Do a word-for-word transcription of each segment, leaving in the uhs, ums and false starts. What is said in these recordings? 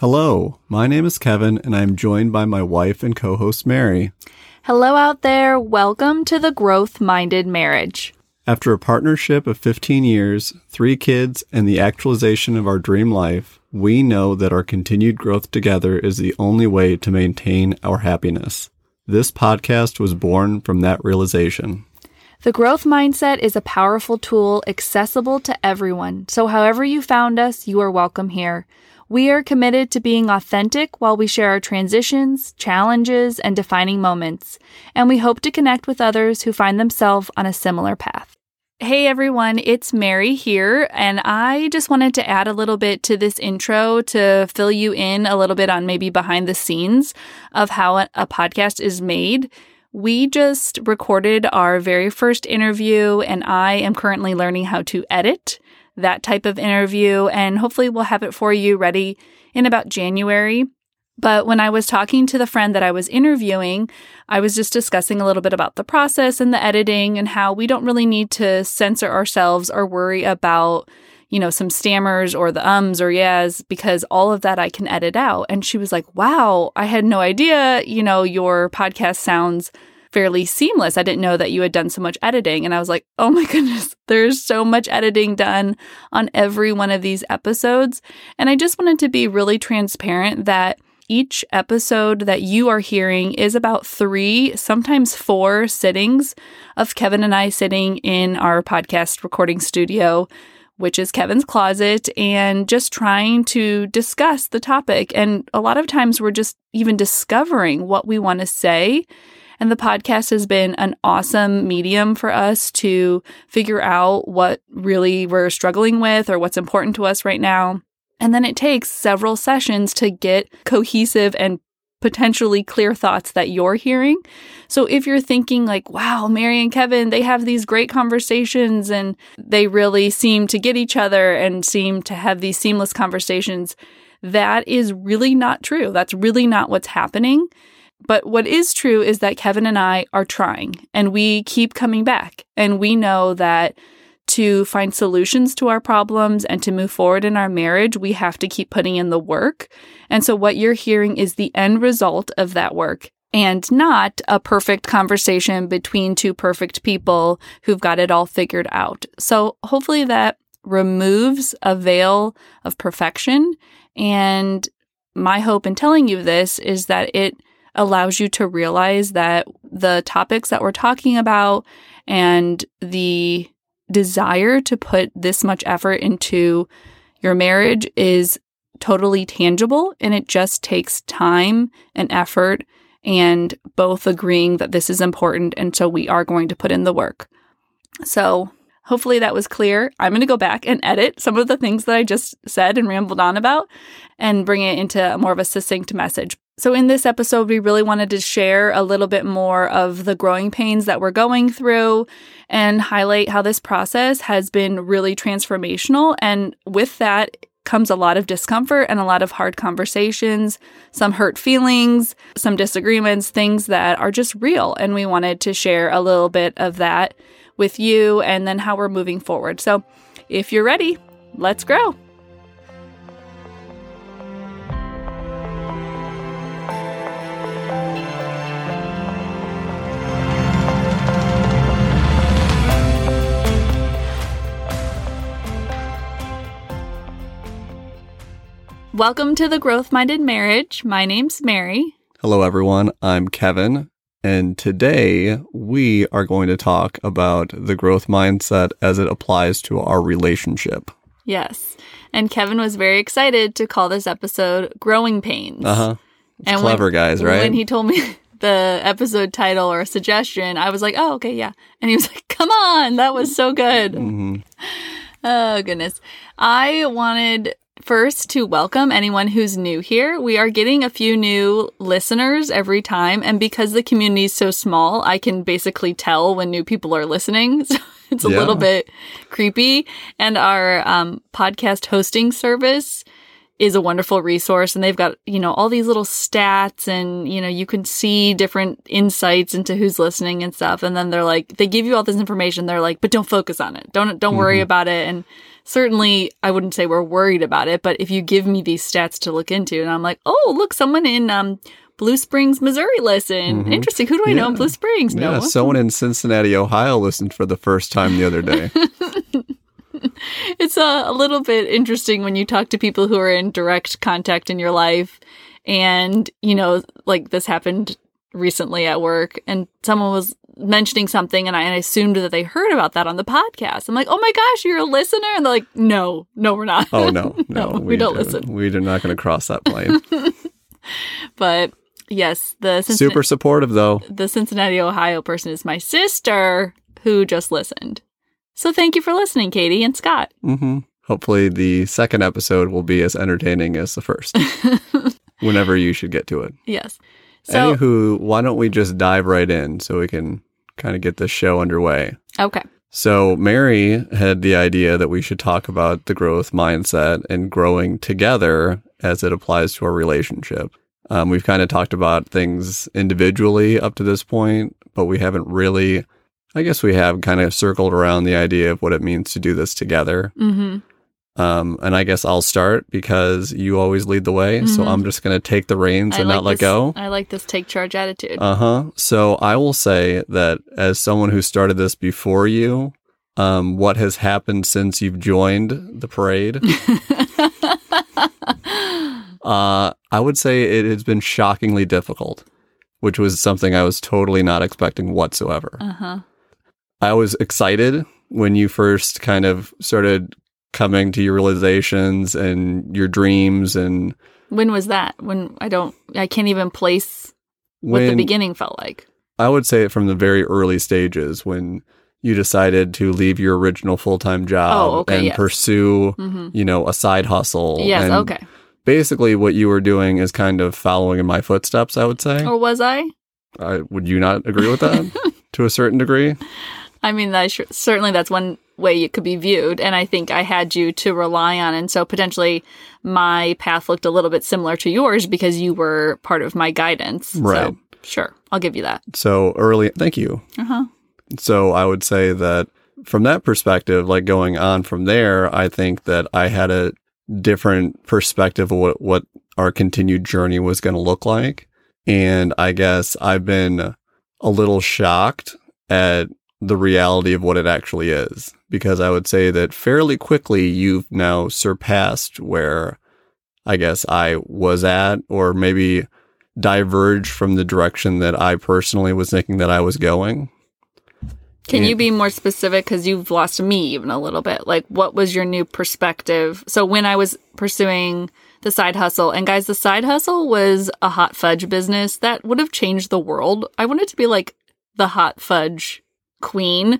Hello, my name is Kevin, and I'm joined by my wife and co-host Mary. Hello out there. Welcome to the Growth Minded Marriage. After a partnership of fifteen years, three kids, and the actualization of our dream life, we know that our continued growth together is the only way to maintain our happiness. This podcast was born from that realization. The growth mindset is a powerful tool accessible to everyone, so however you found us, you are welcome here. We are committed to being authentic while we share our transitions, challenges, and defining moments, and we hope to connect with others who find themselves on a similar path. Hey everyone, it's Mary here, and I just wanted to add a little bit to this intro to fill you in a little bit on maybe behind the scenes of how a podcast is made. We just recorded our very first interview, and I am currently learning how to edit that type of interview, and hopefully we'll have it for you ready in about January. But when I was talking to the friend that I was interviewing, I was just discussing a little bit about the process and the editing and how we don't really need to censor ourselves or worry about, you know, some stammers or the ums or yeahs, because all of that I can edit out. And she was like, wow, I had no idea, you know, your podcast sounds fairly seamless. I didn't know that you had done so much editing. And I was like, oh my goodness, there's so much editing done on every one of these episodes. And I just wanted to be really transparent that each episode that you are hearing is about three, sometimes four sittings of Kevin and I sitting in our podcast recording studio, which is Kevin's closet, and just trying to discuss the topic. And a lot of times we're just even discovering what we want to say. And the podcast has been an awesome medium for us to figure out what really we're struggling with or what's important to us right now. And then it takes several sessions to get cohesive and potentially clear thoughts that you're hearing. So if you're thinking like, wow, Mary and Kevin, they have these great conversations and they really seem to get each other and seem to have these seamless conversations, that is really not true. That's really not what's happening. But what is true is that Kevin and I are trying, and we keep coming back, and we know that to find solutions to our problems and to move forward in our marriage, we have to keep putting in the work. And so what you're hearing is the end result of that work, and not a perfect conversation between two perfect people who've got it all figured out. So hopefully that removes a veil of perfection. And my hope in telling you this is that it allows you to realize that the topics that we're talking about and the desire to put this much effort into your marriage is totally tangible, and it just takes time and effort and both agreeing that this is important, and so we are going to put in the work. So hopefully that was clear. I'm going to go back and edit some of the things that I just said and rambled on about and bring it into more of a succinct message. So in this episode, we really wanted to share a little bit more of the growing pains that we're going through and highlight how this process has been really transformational. And with that comes a lot of discomfort and a lot of hard conversations, some hurt feelings, some disagreements, things that are just real. And we wanted to share a little bit of that with you and then how we're moving forward. So if you're ready, let's grow. Welcome to the Growth Minded Marriage. My name's Mary. Hello, everyone. I'm Kevin. And today we are going to talk about the growth mindset as it applies to our relationship. Yes. And Kevin was very excited to call this episode Growing Pains. Uh-huh. It's and clever, when, guys, right? When he told me the episode title or suggestion, I was like, oh, okay, yeah. And he was like, come on, that was so good. Mm-hmm. Oh, goodness. I wanted... First, to welcome anyone who's new here. We are getting a few new listeners every time, and because the community is so small, I can basically tell when new people are listening. So it's a yeah. little bit creepy. And our um, podcast hosting service is a wonderful resource. And they've got, you know, all these little stats and, you know, you can see different insights into who's listening and stuff. And then they're like, they give you all this information. They're like, but don't focus on it. Don't, don't mm-hmm. worry about it. And certainly I wouldn't say we're worried about it, but if you give me these stats to look into and I'm like, oh, look, someone in, um, Blue Springs, Missouri listened. Mm-hmm. Interesting. Who do I yeah. know in Blue Springs? Yeah, no. Someone in Cincinnati, Ohio listened for the first time the other day. It's a, a little bit interesting when you talk to people who are in direct contact in your life. And, you know, like this happened recently at work and someone was mentioning something and I, and I assumed that they heard about that on the podcast. I'm like, oh my gosh, you're a listener? And they're like, no, no, we're not. Oh, no, no, no we, we don't do, listen. We're not going to cross that plane. But... yes, the Cincinnati, super supportive though. The Cincinnati, Ohio person is my sister who just listened. So thank you for listening, Katie and Scott. Mm-hmm. Hopefully, the second episode will be as entertaining as the first. Whenever you should get to it. Yes. So, anywho, why don't we just dive right in so we can kind of get this show underway? Okay. So Mary had the idea that we should talk about the growth mindset and growing together as it applies to our relationship. Um, we've kind of talked about things individually up to this point, but we haven't really, I guess we have kind of circled around the idea of what it means to do this together. Mm-hmm. Um, and I guess I'll start because you always lead the way. Mm-hmm. So I'm just going to take the reins I and like not let this, go. I like this take charge attitude. Uh-huh. So I will say that as someone who started this before you, um, what has happened since you've joined the parade? Uh, I would say it has been shockingly difficult, which was something I was totally not expecting whatsoever. Uh-huh. I was excited when you first kind of started coming to your realizations and your dreams. And when was that? When I don't, I can't even place what the beginning felt like. I would say it from the very early stages when you decided to leave your original full-time job oh, okay, and yes. pursue, mm-hmm. you know, a side hustle. Yes, and okay. Basically, what you were doing is kind of following in my footsteps, I would say. Or was I? Uh, would you not agree with that to a certain degree? I mean, that sh- certainly that's one way it could be viewed. And I think I had you to rely on. And so potentially my path looked a little bit similar to yours because you were part of my guidance. Right. So, sure. I'll give you that. So early. Thank you. Uh-huh. So I would say that from that perspective, like going on from there, I think that I had a different perspective of what, what our continued journey was going to look like. And I guess I've been a little shocked at the reality of what it actually is, because I would say that fairly quickly you've now surpassed where I guess I was at, or maybe diverged from the direction that I personally was thinking that I was going. Can you be more specific? Because you've lost me even a little bit. Like, what was your new perspective? So when I was pursuing the side hustle, and guys, the side hustle was a hot fudge business that would have changed the world. I wanted to be like the hot fudge queen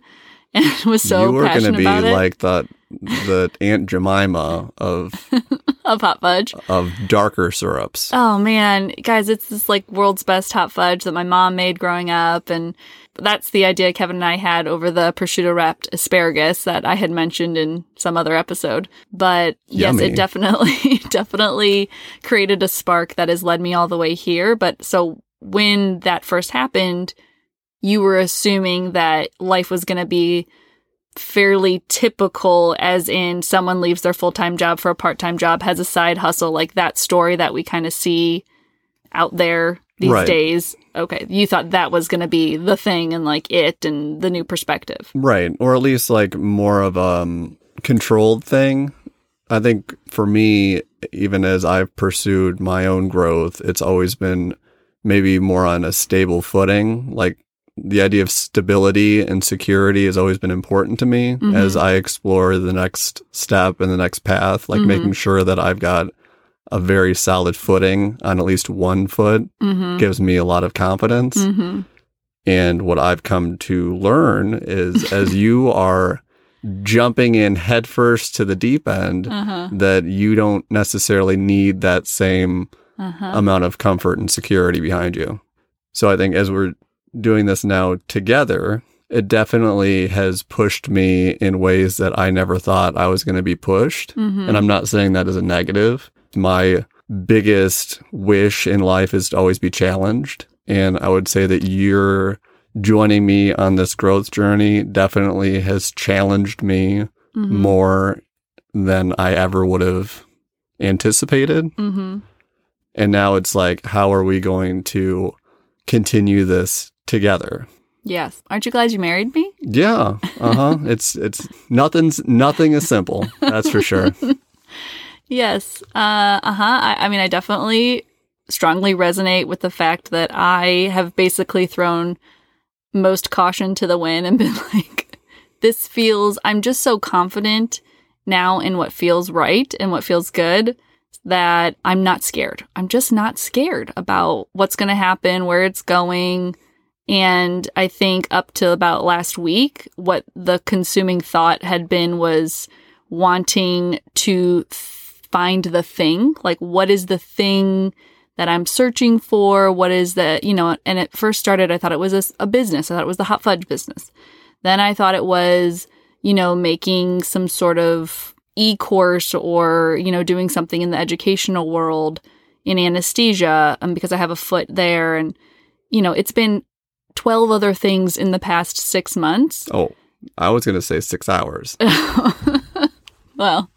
and was so passionate about it. You were going to be like the, the Aunt Jemima of... of hot fudge. Of darker syrups. Oh, man. Guys, it's this like world's best hot fudge that my mom made growing up. And that's the idea Kevin and I had over the prosciutto wrapped asparagus that I had mentioned in some other episode. But yes, Yummy. It definitely, definitely created a spark that has led me all the way here. But so when that first happened, you were assuming that life was going to be fairly typical, as in someone leaves their full-time job for a part-time job, has a side hustle, like that story that we kind of see out there these right. days. Okay, you thought that was going to be the thing and like it and the new perspective. Right, or at least like more of a um, controlled thing. I think for me, even as I've pursued my own growth, it's always been maybe more on a stable footing, like the idea of stability and security has always been important to me mm-hmm. as I explore the next step and the next path, like mm-hmm. making sure that I've got a very solid footing on at least one foot mm-hmm. gives me a lot of confidence. Mm-hmm. And what I've come to learn is as you are jumping in headfirst to the deep end, uh-huh. that you don't necessarily need that same uh-huh. amount of comfort and security behind you. So I think as we're doing this now together, it definitely has pushed me in ways that I never thought I was going to be pushed. Mm-hmm. And I'm not saying that as a negative. my biggest wish in life is to always be challenged. And I would say that you're joining me on this growth journey definitely has challenged me mm-hmm. more than I ever would have anticipated. Mm-hmm. And now it's like, how are we going to continue this together? Yes. Aren't you glad you married me? Yeah. Uh-huh. it's it's nothing's nothing is simple. That's for sure. Yes. Uh, uh-huh. I, I mean, I definitely strongly resonate with the fact that I have basically thrown most caution to the wind and been like, this feels, I'm just so confident now in what feels right and what feels good that I'm not scared. I'm just not scared about what's going to happen, where it's going. And I think up to about last week, what the consuming thought had been was wanting to find the thing. Like, what is the thing that I'm searching for? What is the, you know, and it first started, I thought it was a, a business. I thought it was the hot fudge business. Then I thought it was, you know, making some sort of e-course or, you know, doing something in the educational world in anesthesia, um, because I have a foot there. And, you know, it's been twelve other things in the past six months. Oh, I was going to say six hours. Well,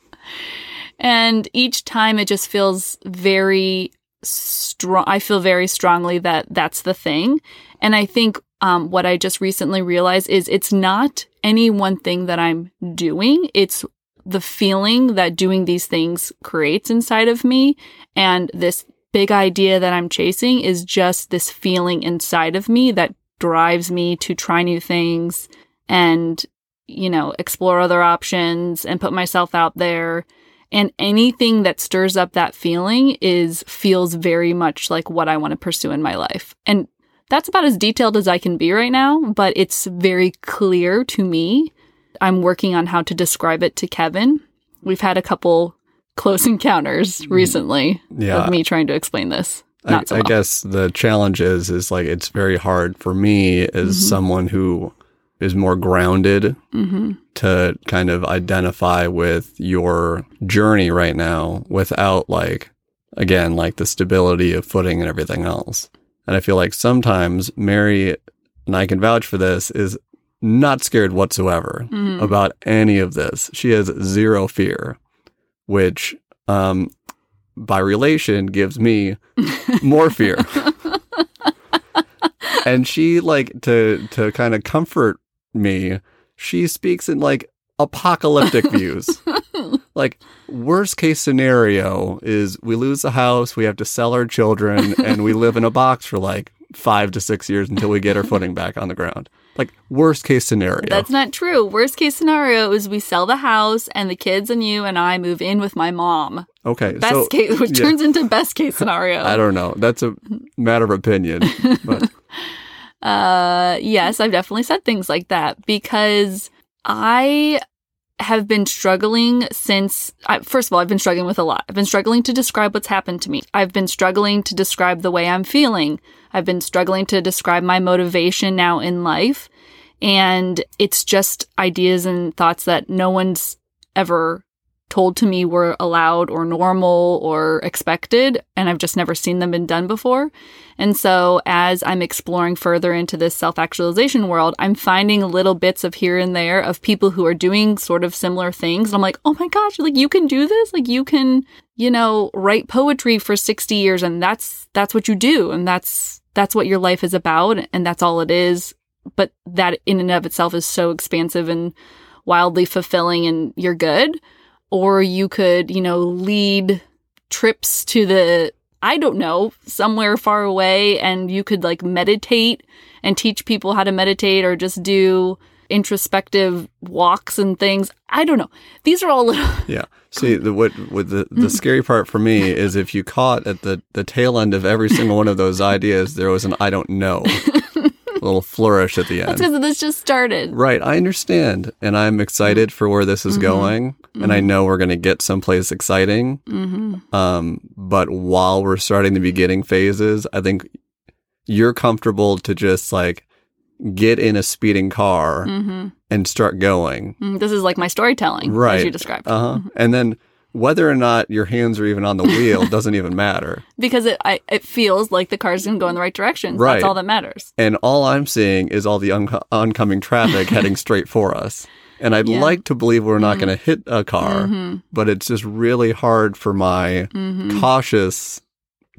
and each time it just feels very strong. I feel very strongly that that's the thing. And I think um, what I just recently realized is it's not any one thing that I'm doing. It's the feeling that doing these things creates inside of me. And this big idea that I'm chasing is just this feeling inside of me that drives me to try new things and, you know, explore other options and put myself out there. And anything that stirs up that feeling is feels very much like what I want to pursue in my life. And that's about as detailed as I can be right now, but it's very clear to me. I'm working on how to describe it to Kevin. We've had a couple close encounters recently yeah. of me trying to explain this. Not I, so well. I guess the challenge is, is like, it's very hard for me as mm-hmm. someone who is more grounded mm-hmm. to kind of identify with your journey right now without like, again, like the stability of footing and everything else. And I feel like sometimes Mary, and I can vouch for this, is not scared whatsoever mm-hmm. about any of this. She has zero fear. Which, um, by relation, gives me more fear. And she, like, to to kind of comfort me, she speaks in, like, apocalyptic views. Like, worst case scenario is we lose the house, we have to sell our children, and we live in a box for, like, five to six years until we get our footing back on the ground. Like, worst case scenario. That's not true. Worst case scenario is we sell the house and the kids and you and I move in with my mom. Okay. Best so, case, which yeah. turns into best case scenario. I don't know. That's a matter of opinion. But. uh, yes, I've definitely said things like that because I have been struggling since, I, first of all, I've been struggling with a lot. I've been struggling to describe what's happened to me. I've been struggling to describe the way I'm feeling. I've been struggling to describe my motivation now in life. And it's just ideas and thoughts that no one's ever told to me were allowed or normal or expected. And I've just never seen them been done before. And so as I'm exploring further into this self-actualization world, I'm finding little bits of here and there of people who are doing sort of similar things. And I'm like, oh my gosh, like you can do this. Like you can, you know, write poetry for sixty years and that's, that's what you do. And that's, that's what your life is about. And that's all it is. But that in and of itself is so expansive and wildly fulfilling and you're good. Or you could, you know, lead trips to the, I don't know, somewhere far away and you could like meditate and teach people how to meditate or just do introspective walks and things. I don't know. These are all little. Yeah. See, the, what, what the, the scary part for me is if you caught at the, the tail end of every single one of those ideas, there was an I don't know. A little flourish at the end. That's because this just started. Right. I understand. And I'm excited for where this is mm-hmm. going. Mm-hmm. And I know we're going to get someplace exciting. Mm-hmm. Um, but while we're starting the beginning phases, I think you're comfortable to just like get in a speeding car mm-hmm. and start going. Mm, this is like my storytelling, right. As you described. Uh-huh. Mm-hmm. And then whether or not your hands are even on the wheel doesn't even matter. Because it I, it feels like the car's going to go in the right direction. Right. That's all that matters. And all I'm seeing is all the un- oncoming traffic heading straight for us. And I'd yeah. like to believe we're not mm-hmm. going to hit a car, mm-hmm. but it's just really hard for my mm-hmm. cautious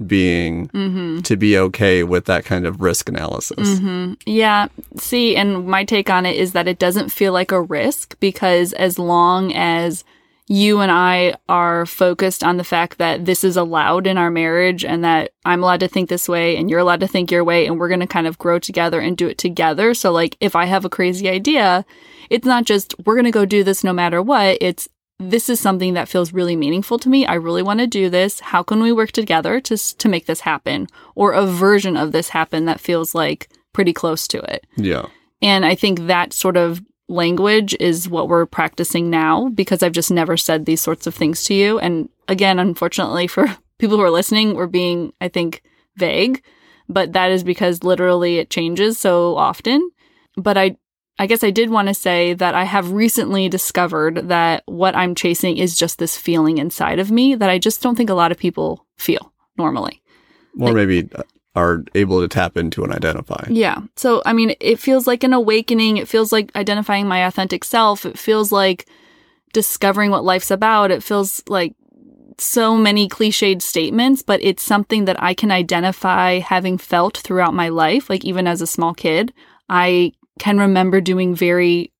being mm-hmm. to be okay with that kind of risk analysis. Mm-hmm. Yeah. See, and my take on it is that it doesn't feel like a risk, because as long as you and I are focused on the fact that this is allowed in our marriage and that I'm allowed to think this way and you're allowed to think your way and we're going to kind of grow together and do it together. So like if I have a crazy idea, it's not just we're going to go do this no matter what. It's this is something that feels really meaningful to me. I really want to do this. How can we work together to to make this happen, or a version of this happen that feels like pretty close to it? Yeah. And I think that sort of language is what we're practicing now, because I've just never said these sorts of things to you. And again, unfortunately for people who are listening, we're being, I think, vague, but that is because literally it changes so often. But I, I guess I did want to say that I have recently discovered that what I'm chasing is just this feeling inside of me that I just don't think a lot of people feel normally. Well, like, maybe are able to tap into and identify. Yeah. So, I mean, it feels like an awakening. It feels like identifying my authentic self. It feels like discovering what life's about. It feels like so many cliched statements, but it's something that I can identify having felt throughout my life. Like, even as a small kid, I can remember doing very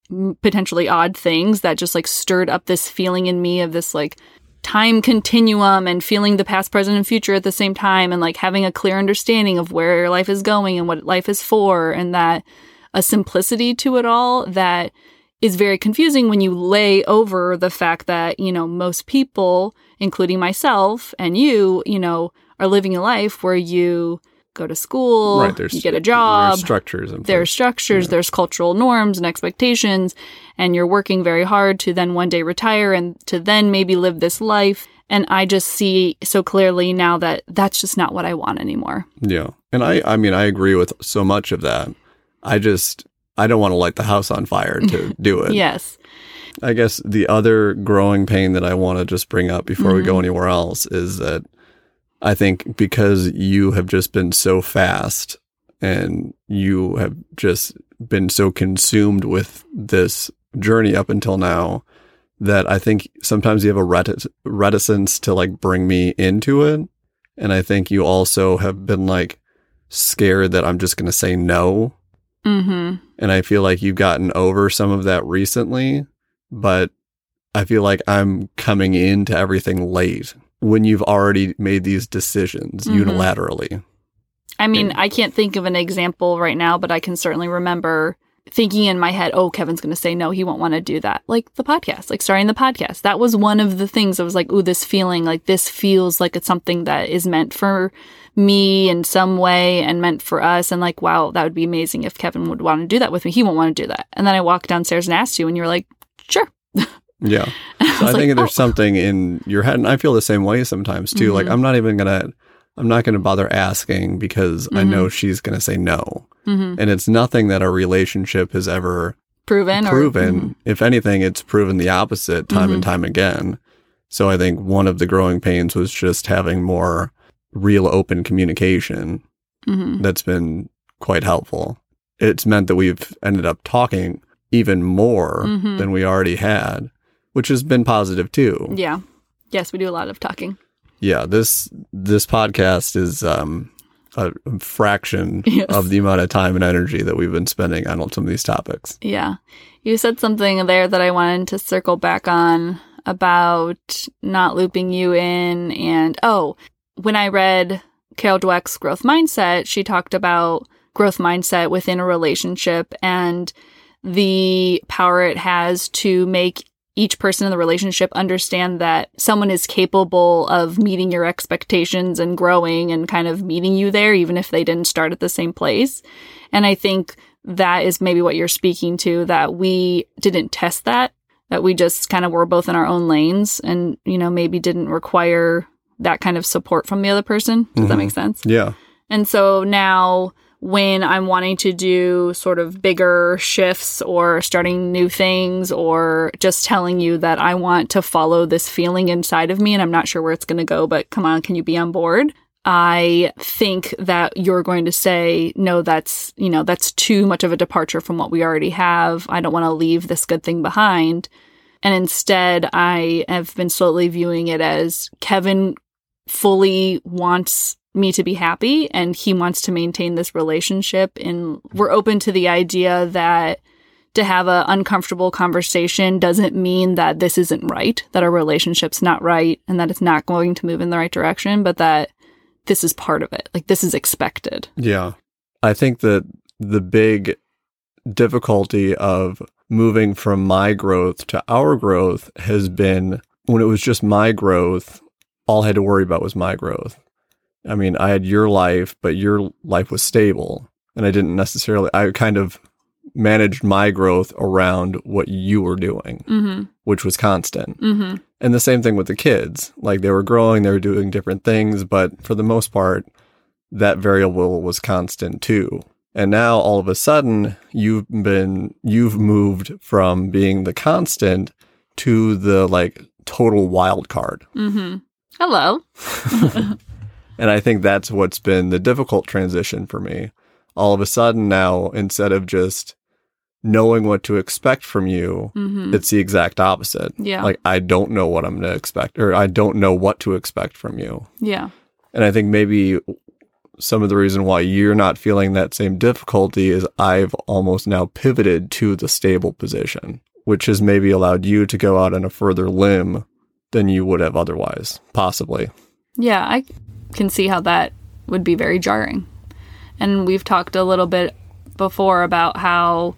potentially odd things that just like stirred up this feeling in me of this like time continuum and feeling the past, present, and future at the same time, and like having a clear understanding of where life is going and what life is for, and that a simplicity to it all that is very confusing when you lay over the fact that, you know, most people, including myself and you, you know, are living a life where you go to school, right, you get a job, there's structures, there's, structures yeah. there's cultural norms and expectations, and you're working very hard to then one day retire and to then maybe live this life. And I just see so clearly now that that's just not what I want anymore. Yeah. And I, I mean, I agree with so much of that. I just, I don't want to light the house on fire to do it. Yes. I guess the other growing pain that I want to just bring up before mm-hmm. we go anywhere else is that I think because you have just been so fast and you have just been so consumed with this journey up until now, that I think sometimes you have a retic- reticence to like bring me into it. And I think you also have been like scared that I'm just going to say no. Mm-hmm. And I feel like you've gotten over some of that recently, but I feel like I'm coming into everything late when you've already made these decisions mm-hmm. unilaterally. I mean, and, I can't think of an example right now, but I can certainly remember thinking in my head, oh, Kevin's going to say no, he won't want to do that. Like the podcast, like starting the podcast. That was one of the things I was like, ooh, this feeling, like this feels like it's something that is meant for me in some way and meant for us. And like, wow, that would be amazing if Kevin would want to do that with me. He won't want to do that. And then I walked downstairs and asked you, and you were like, sure. Yeah. I, so I like, think oh. there's something in your head, and I feel the same way sometimes too. Mm-hmm. Like I'm not even gonna, I'm not gonna bother asking because mm-hmm. I know she's gonna say no, mm-hmm. and it's nothing that our relationship has ever proven. Proven. Or, mm-hmm. If anything, it's proven the opposite time mm-hmm. and time again. So I think one of the growing pains was just having more real, open communication. Mm-hmm. That's been quite helpful. It's meant that we've ended up talking even more mm-hmm. than we already had, which has been positive too. Yeah. Yes, we do a lot of talking. Yeah, this this podcast is um, a fraction yes. of the amount of time and energy that we've been spending on some of these topics. Yeah. You said something there that I wanted to circle back on about not looping you in. And, oh, when I read Carol Dweck's Growth Mindset, she talked about growth mindset within a relationship and the power it has to make each person in the relationship understand that someone is capable of meeting your expectations and growing and kind of meeting you there, even if they didn't start at the same place. And I think that is maybe what you're speaking to, that we didn't test that, that we just kind of were both in our own lanes and, you know, maybe didn't require that kind of support from the other person. Does mm-hmm. that make sense? Yeah. And so now when I'm wanting to do sort of bigger shifts or starting new things, or just telling you that I want to follow this feeling inside of me and I'm not sure where it's going to go, but come on, can you be on board? I think that you're going to say, no, that's, you know, that's too much of a departure from what we already have. I don't want to leave this good thing behind. And instead, I have been slowly viewing it as Kevin fully wants me to be happy and he wants to maintain this relationship. And we're open to the idea that to have an uncomfortable conversation doesn't mean that this isn't right, that our relationship's not right and that it's not going to move in the right direction, but that this is part of it. Like, this is expected. Yeah. I think that the big difficulty of moving from my growth to our growth has been when it was just my growth, all I had to worry about was my growth. I mean, I had your life, but your life was stable. And I didn't necessarily, I kind of managed my growth around what you were doing, mm-hmm. which was constant. Mm-hmm. And the same thing with the kids. Like, they were growing, they were doing different things, but for the most part, that variable was constant too. And now all of a sudden, you've been, you've moved from being the constant to the like total wild card. Mm-hmm. Hello. And I think that's what's been the difficult transition for me. All of a sudden now, instead of just knowing what to expect from you, mm-hmm. it's the exact opposite. Yeah. Like, I don't know what I'm going to expect, or I don't know what to expect from you. Yeah. And I think maybe some of the reason why you're not feeling that same difficulty is I've almost now pivoted to the stable position, which has maybe allowed you to go out on a further limb than you would have otherwise, possibly. Yeah, I can see how that would be very jarring. And we've talked a little bit before about how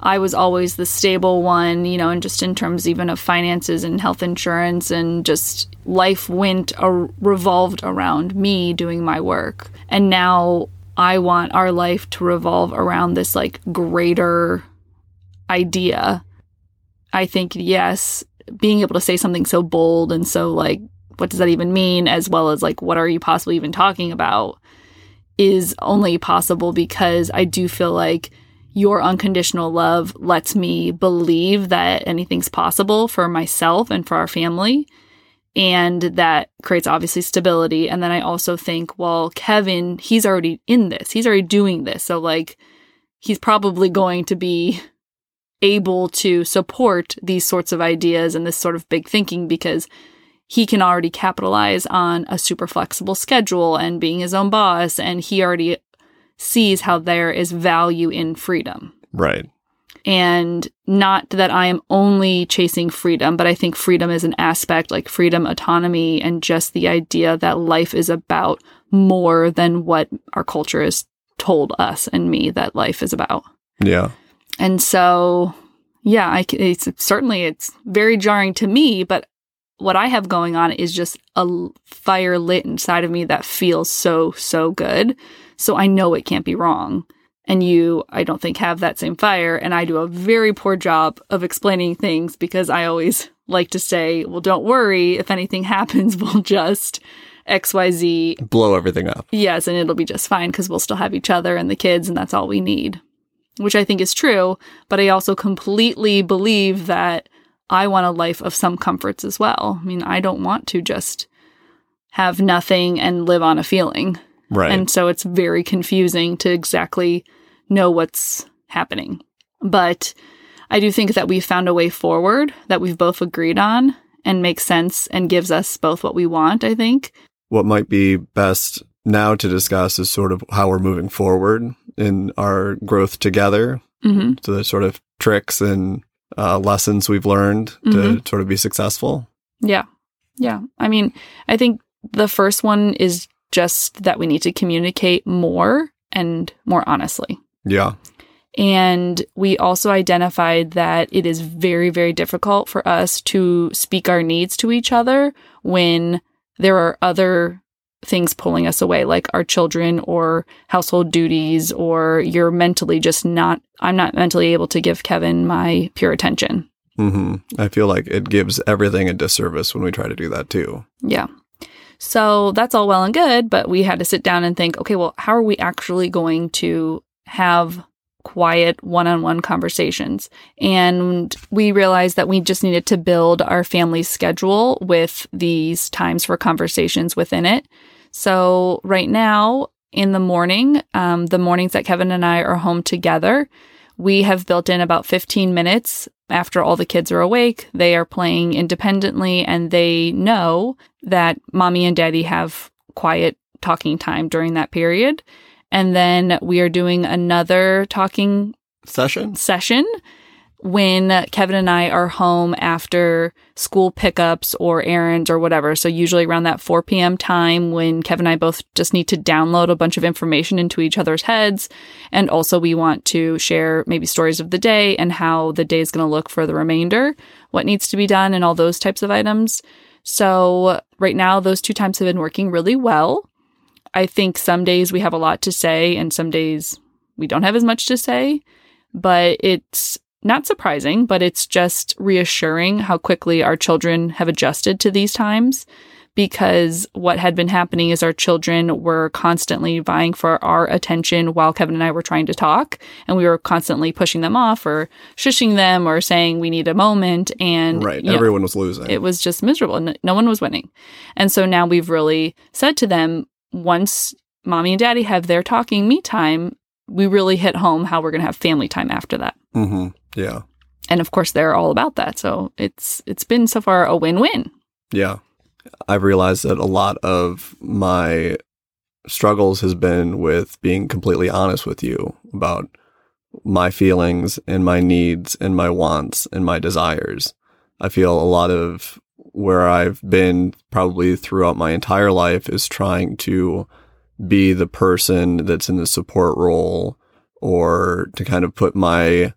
I was always the stable one, you know, and just in terms even of finances and health insurance, and just life went uh, revolved around me doing my work. And now I want our life to revolve around this like greater idea. I think, yes, being able to say something so bold and so like, what does that even mean? As well as like, what are you possibly even talking about? Is only possible because I do feel like your unconditional love lets me believe that anything's possible for myself and for our family. And that creates obviously stability. And then I also think, well, Kevin, he's already in this. He's already doing this. So like, he's probably going to be able to support these sorts of ideas and this sort of big thinking because he can already capitalize on a super flexible schedule and being his own boss, and he already sees how there is value in freedom. Right. And not that I am only chasing freedom, but I think freedom is an aspect, like freedom, autonomy, and just the idea that life is about more than what our culture has told us and me that life is about. Yeah. And so, yeah, I, it's certainly, it's very jarring to me, but what I have going on is just a fire lit inside of me that feels so, so good. So I know it can't be wrong. And you, I don't think, have that same fire. And I do a very poor job of explaining things because I always like to say, well, don't worry. If anything happens, we'll just X Y Z. Blow everything up. Yes, and it'll be just fine because we'll still have each other and the kids, and that's all we need. Which I think is true. But I also completely believe that I want a life of some comforts as well. I mean, I don't want to just have nothing and live on a feeling. Right. And so it's very confusing to exactly know what's happening. But I do think that we found a way forward that we've both agreed on and makes sense and gives us both what we want, I think. What might be best now to discuss is sort of how we're moving forward in our growth together. Mm-hmm. So there's sort of tricks and Uh, lessons we've learned to mm-hmm. sort of be successful. Yeah. Yeah. I mean, I think the first one is just that we need to communicate more and more honestly. Yeah. And we also identified that it is very, very difficult for us to speak our needs to each other when there are other things pulling us away, like our children or household duties, or you're mentally just not, I'm not mentally able to give Kevin my pure attention. Mm-hmm. I feel like it gives everything a disservice when we try to do that too. Yeah. So that's all well and good, but we had to sit down and think, okay, well, how are we actually going to have quiet one-on-one conversations? And we realized that we just needed to build our family schedule with these times for conversations within it. So right now in the morning, um, the mornings that Kevin and I are home together, we have built in about fifteen minutes after all the kids are awake. They are playing independently, and they know that mommy and daddy have quiet talking time during that period. And then we are doing another talking session session when Kevin and I are home after school pickups or errands or whatever. So usually around that four p.m. time when Kevin and I both just need to download a bunch of information into each other's heads. And also we want to share maybe stories of the day and how the day is going to look for the remainder, what needs to be done and all those types of items. So right now, those two times have been working really well. I think some days we have a lot to say and some days we don't have as much to say, but it's not surprising, but it's just reassuring how quickly our children have adjusted to these times, because what had been happening is our children were constantly vying for our attention while Kevin and I were trying to talk, and we were constantly pushing them off or shushing them or saying we need a moment. And right, everyone know, was losing. It was just miserable. No one was winning. And so now we've really said to them, once mommy and daddy have their talking me time, we really hit home how we're going to have family time after that. Mm-hmm. Yeah. And of course, they're all about that. So it's it's been so far a win-win. Yeah. I've realized that a lot of my struggles has been with being completely honest with you about my feelings and my needs and my wants and my desires. I feel a lot of where I've been probably throughout my entire life is trying to be the person that's in the support role, or to kind of put my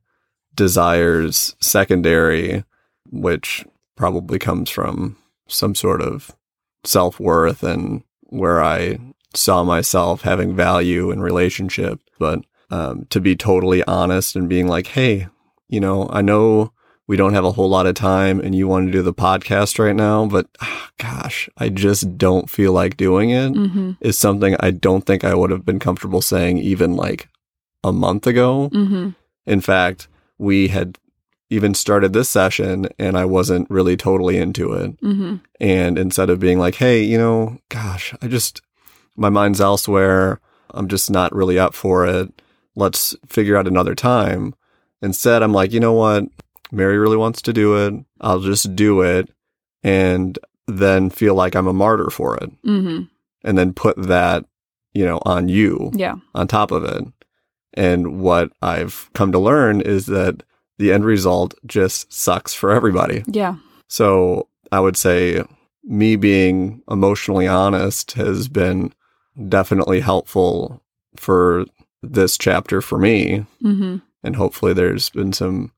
desires secondary, which probably comes from some sort of self-worth and where I saw myself having value in relationship. But um, to be totally honest and being like, hey, you know, I know we don't have a whole lot of time and you want to do the podcast right now, but oh, gosh, I just don't feel like doing it mm-hmm. is something I don't think I would have been comfortable saying even like a month ago. Mm-hmm. In fact, we had even started this session and I wasn't really totally into it. Mm-hmm. And instead of being like, hey, you know, gosh, I just, my mind's elsewhere. I'm just not really up for it. Let's figure out another time. Instead, I'm like, you know what? Mary really wants to do it. I'll just do it and then feel like I'm a martyr for it. Mm-hmm. And then put that, you know, on you yeah. on top of it. And what I've come to learn is that the end result just sucks for everybody. Yeah. So I would say me being emotionally honest has been definitely helpful for this chapter for me. Mm-hmm. And hopefully there's been some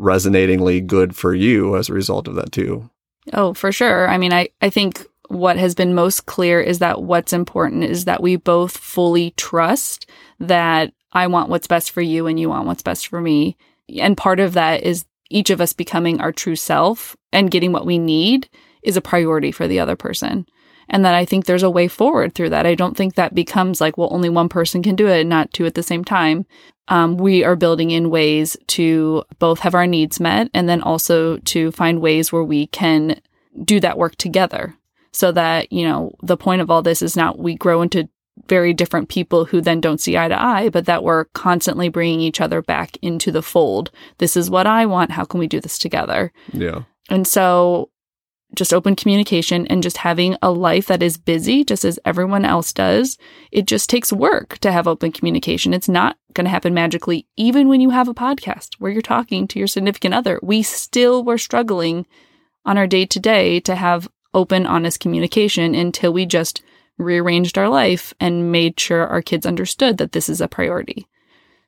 resonatingly good for you as a result of that too. Oh, for sure. I mean, I, I think what has been most clear is that what's important is that we both fully trust that I want what's best for you and you want what's best for me. And part of that is each of us becoming our true self, and getting what we need is a priority for the other person. And that I think there's a way forward through that. I don't think that becomes like, well, only one person can do it and not two at the same time. Um, we are building in ways to both have our needs met and then also to find ways where we can do that work together, so that, you know, the point of all this is not we grow into very different people who then don't see eye to eye, but that we're constantly bringing each other back into the fold. This is what I want. How can we do this together? Yeah. And so just open communication and just having a life that is busy, just as everyone else does. It just takes work to have open communication. It's not going to happen magically, even when you have a podcast where you're talking to your significant other. We still were struggling on our day-to-day to have open, honest communication until we just rearranged our life and made sure our kids understood that this is a priority.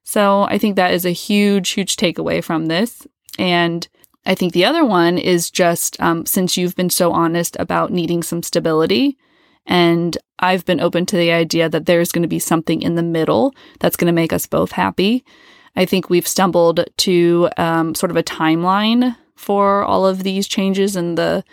So I think that is a huge, huge takeaway from this. And I think the other one is just um, since you've been so honest about needing some stability, and I've been open to the idea that there's going to be something in the middle that's going to make us both happy. I think we've stumbled to um, sort of a timeline for all of these changes and the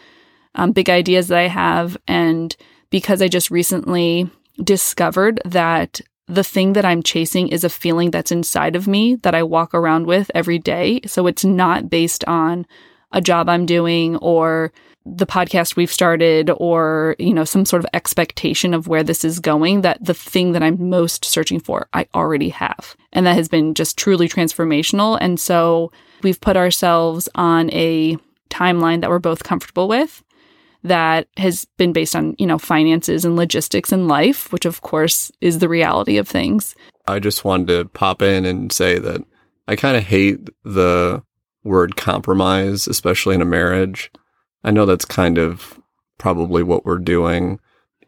um, big ideas that I have. And because I just recently discovered that the thing that I'm chasing is a feeling that's inside of me that I walk around with every day. So it's not based on a job I'm doing or the podcast we've started or, you know, some sort of expectation of where this is going, that the thing that I'm most searching for, I already have. And that has been just truly transformational. And so we've put ourselves on a timeline that we're both comfortable with that has been based on, you know, finances and logistics and life, which of course is the reality of things. I just wanted to pop in and say that I kind of hate the word compromise, especially in a marriage. I know that's kind of probably what we're doing.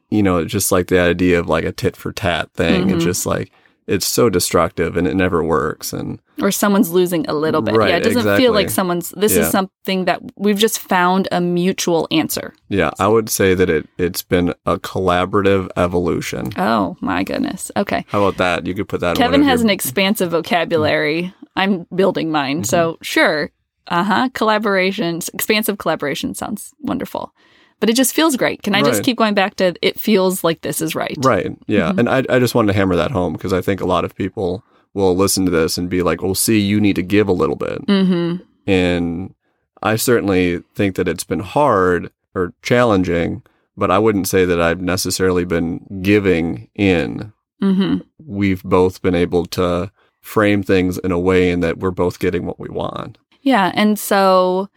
You know, it's just like the idea of like a tit for tat thing. Mm-hmm. It's just like, it's so destructive and it never works. And Or someone's losing a little bit. Right, yeah, it doesn't exactly. feel like someone's, this yeah. is something that we've just found a mutual answer. Yeah, I would say that it, it's been a collaborative evolution. Oh, my goodness. Okay. How about that? You could put that Kevin in has your... an expansive vocabulary. I'm building mine, mm-hmm. so sure. Uh-huh. Collaborations, expansive collaboration sounds wonderful. But it just feels great. Can I right. just keep going back to it feels like this is right? Right. Yeah. Mm-hmm. And I I just wanted to hammer that home because I think a lot of people will listen to this and be like, well, see, you need to give a little bit. Mm-hmm. And I certainly think that it's been hard or challenging, but I wouldn't say that I've necessarily been giving in. Mm-hmm. We've both been able to frame things in a way in that we're both getting what we want. Yeah. And so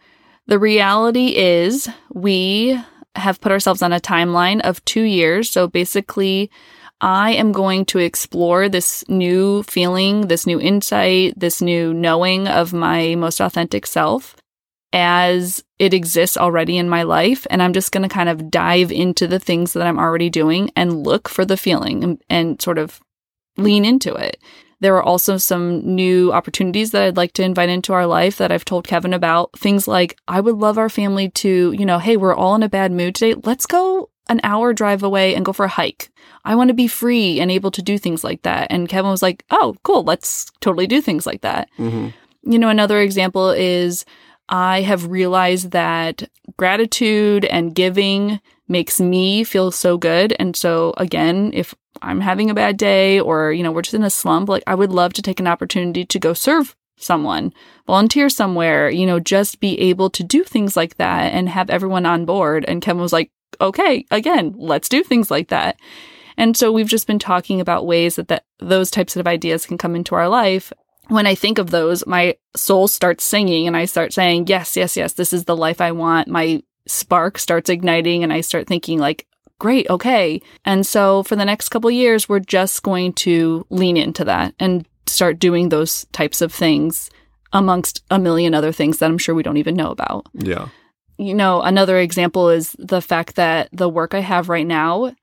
the reality is we have put ourselves on a timeline of two years. So basically, I am going to explore this new feeling, this new insight, this new knowing of my most authentic self as it exists already in my life. And I'm just going to kind of dive into the things that I'm already doing and look for the feeling and, and sort of lean into it. There are also some new opportunities that I'd like to invite into our life that I've told Kevin about. Things like, I would love our family to, you know, hey, we're all in a bad mood today. Let's go an hour drive away and go for a hike. I want to be free and able to do things like that. And Kevin was like, oh, cool. Let's totally do things like that. Mm-hmm. You know, another example is I have realized that gratitude and giving makes me feel so good. And so, again, if I'm having a bad day or, you know, we're just in a slump, like I would love to take an opportunity to go serve someone, volunteer somewhere, you know, just be able to do things like that and have everyone on board. And Kevin was like, okay, again, let's do things like that. And so we've just been talking about ways that, that those types of ideas can come into our life. When I think of those, my soul starts singing and I start saying, yes, yes, yes, this is the life I want. My spark starts igniting and I start thinking like, great, okay. And so for the next couple of years, we're just going to lean into that and start doing those types of things amongst a million other things that I'm sure we don't even know about. Yeah. You know, another example is the fact that the work I have right now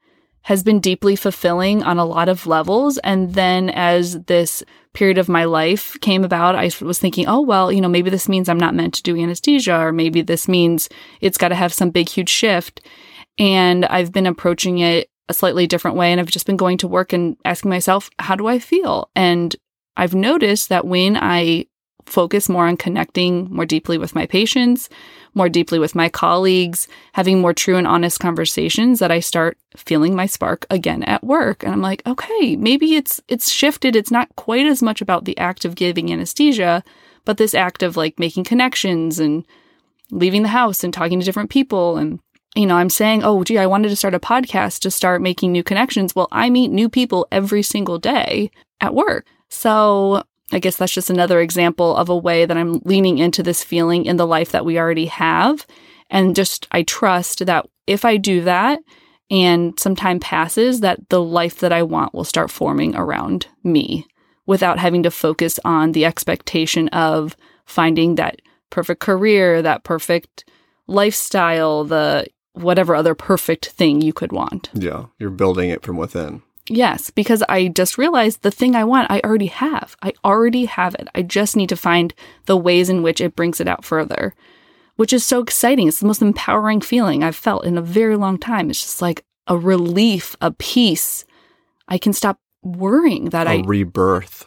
has been deeply fulfilling on a lot of levels. And then as this period of my life came about, I was thinking, oh, well, you know, maybe this means I'm not meant to do anesthesia, or maybe this means it's got to have some big, huge shift. And I've been approaching it a slightly different way. And I've just been going to work and asking myself, how do I feel? And I've noticed that when I focus more on connecting more deeply with my patients, more deeply with my colleagues, having more true and honest conversations, that I start feeling my spark again at work. And I'm like, okay, maybe it's it's shifted. It's not quite as much about the act of giving anesthesia, but this act of like making connections and leaving the house and talking to different people. And you know, I'm saying, oh, gee, I wanted to start a podcast to start making new connections. Well, I meet new people every single day at work. So I guess that's just another example of a way that I'm leaning into this feeling in the life that we already have. And just, I trust that if I do that and some time passes, that the life that I want will start forming around me without having to focus on the expectation of finding that perfect career, that perfect lifestyle, the whatever other perfect thing you could want. Yeah, you're building it from within. Yes, because I just realized the thing I want, I already have. I already have it. I just need to find the ways in which it brings it out further, which is so exciting. It's the most empowering feeling I've felt in a very long time. It's just like a relief, a peace. I can stop worrying that a I... A rebirth.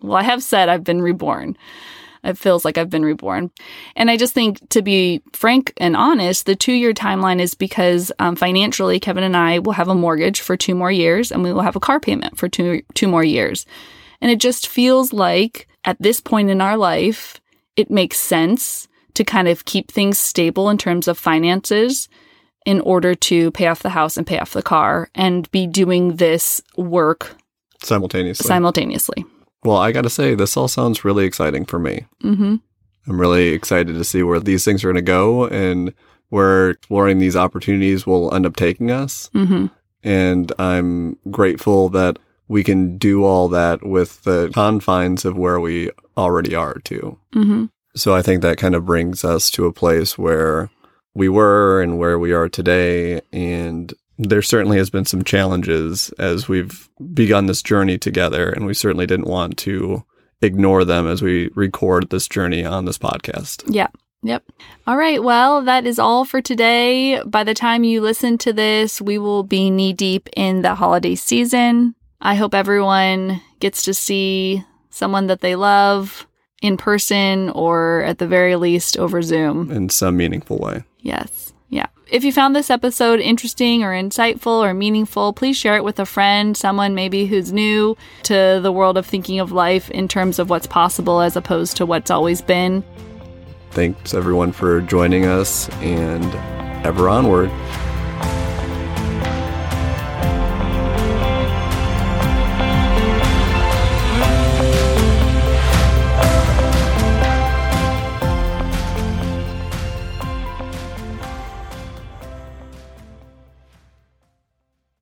Well, I have said I've been reborn. It feels like I've been reborn. And I just think, to be frank and honest, the two-year timeline is because um, financially, Kevin and I will have a mortgage for two more years, and we will have a car payment for two two more years. And it just feels like at this point in our life, it makes sense to kind of keep things stable in terms of finances in order to pay off the house and pay off the car and be doing this work simultaneously. Simultaneously. Well, I got to say, this all sounds really exciting for me. Mm-hmm. I'm really excited to see where these things are going to go and where exploring these opportunities will end up taking us. Mm-hmm. And I'm grateful that we can do all that with the confines of where we already are, too. Mm-hmm. So I think that kind of brings us to a place where we were and where we are today. And there certainly has been some challenges as we've begun this journey together, and we certainly didn't want to ignore them as we record this journey on this podcast. Yeah. Yep. All right. Well, that is all for today. By the time you listen to this, we will be knee deep in the holiday season. I hope everyone gets to see someone that they love in person, or at the very least over Zoom. In some meaningful way. Yes. Yeah. If you found this episode interesting or insightful or meaningful, please share it with a friend, someone maybe who's new to the world of thinking of life in terms of what's possible as opposed to what's always been. Thanks, everyone, for joining us, and ever onward.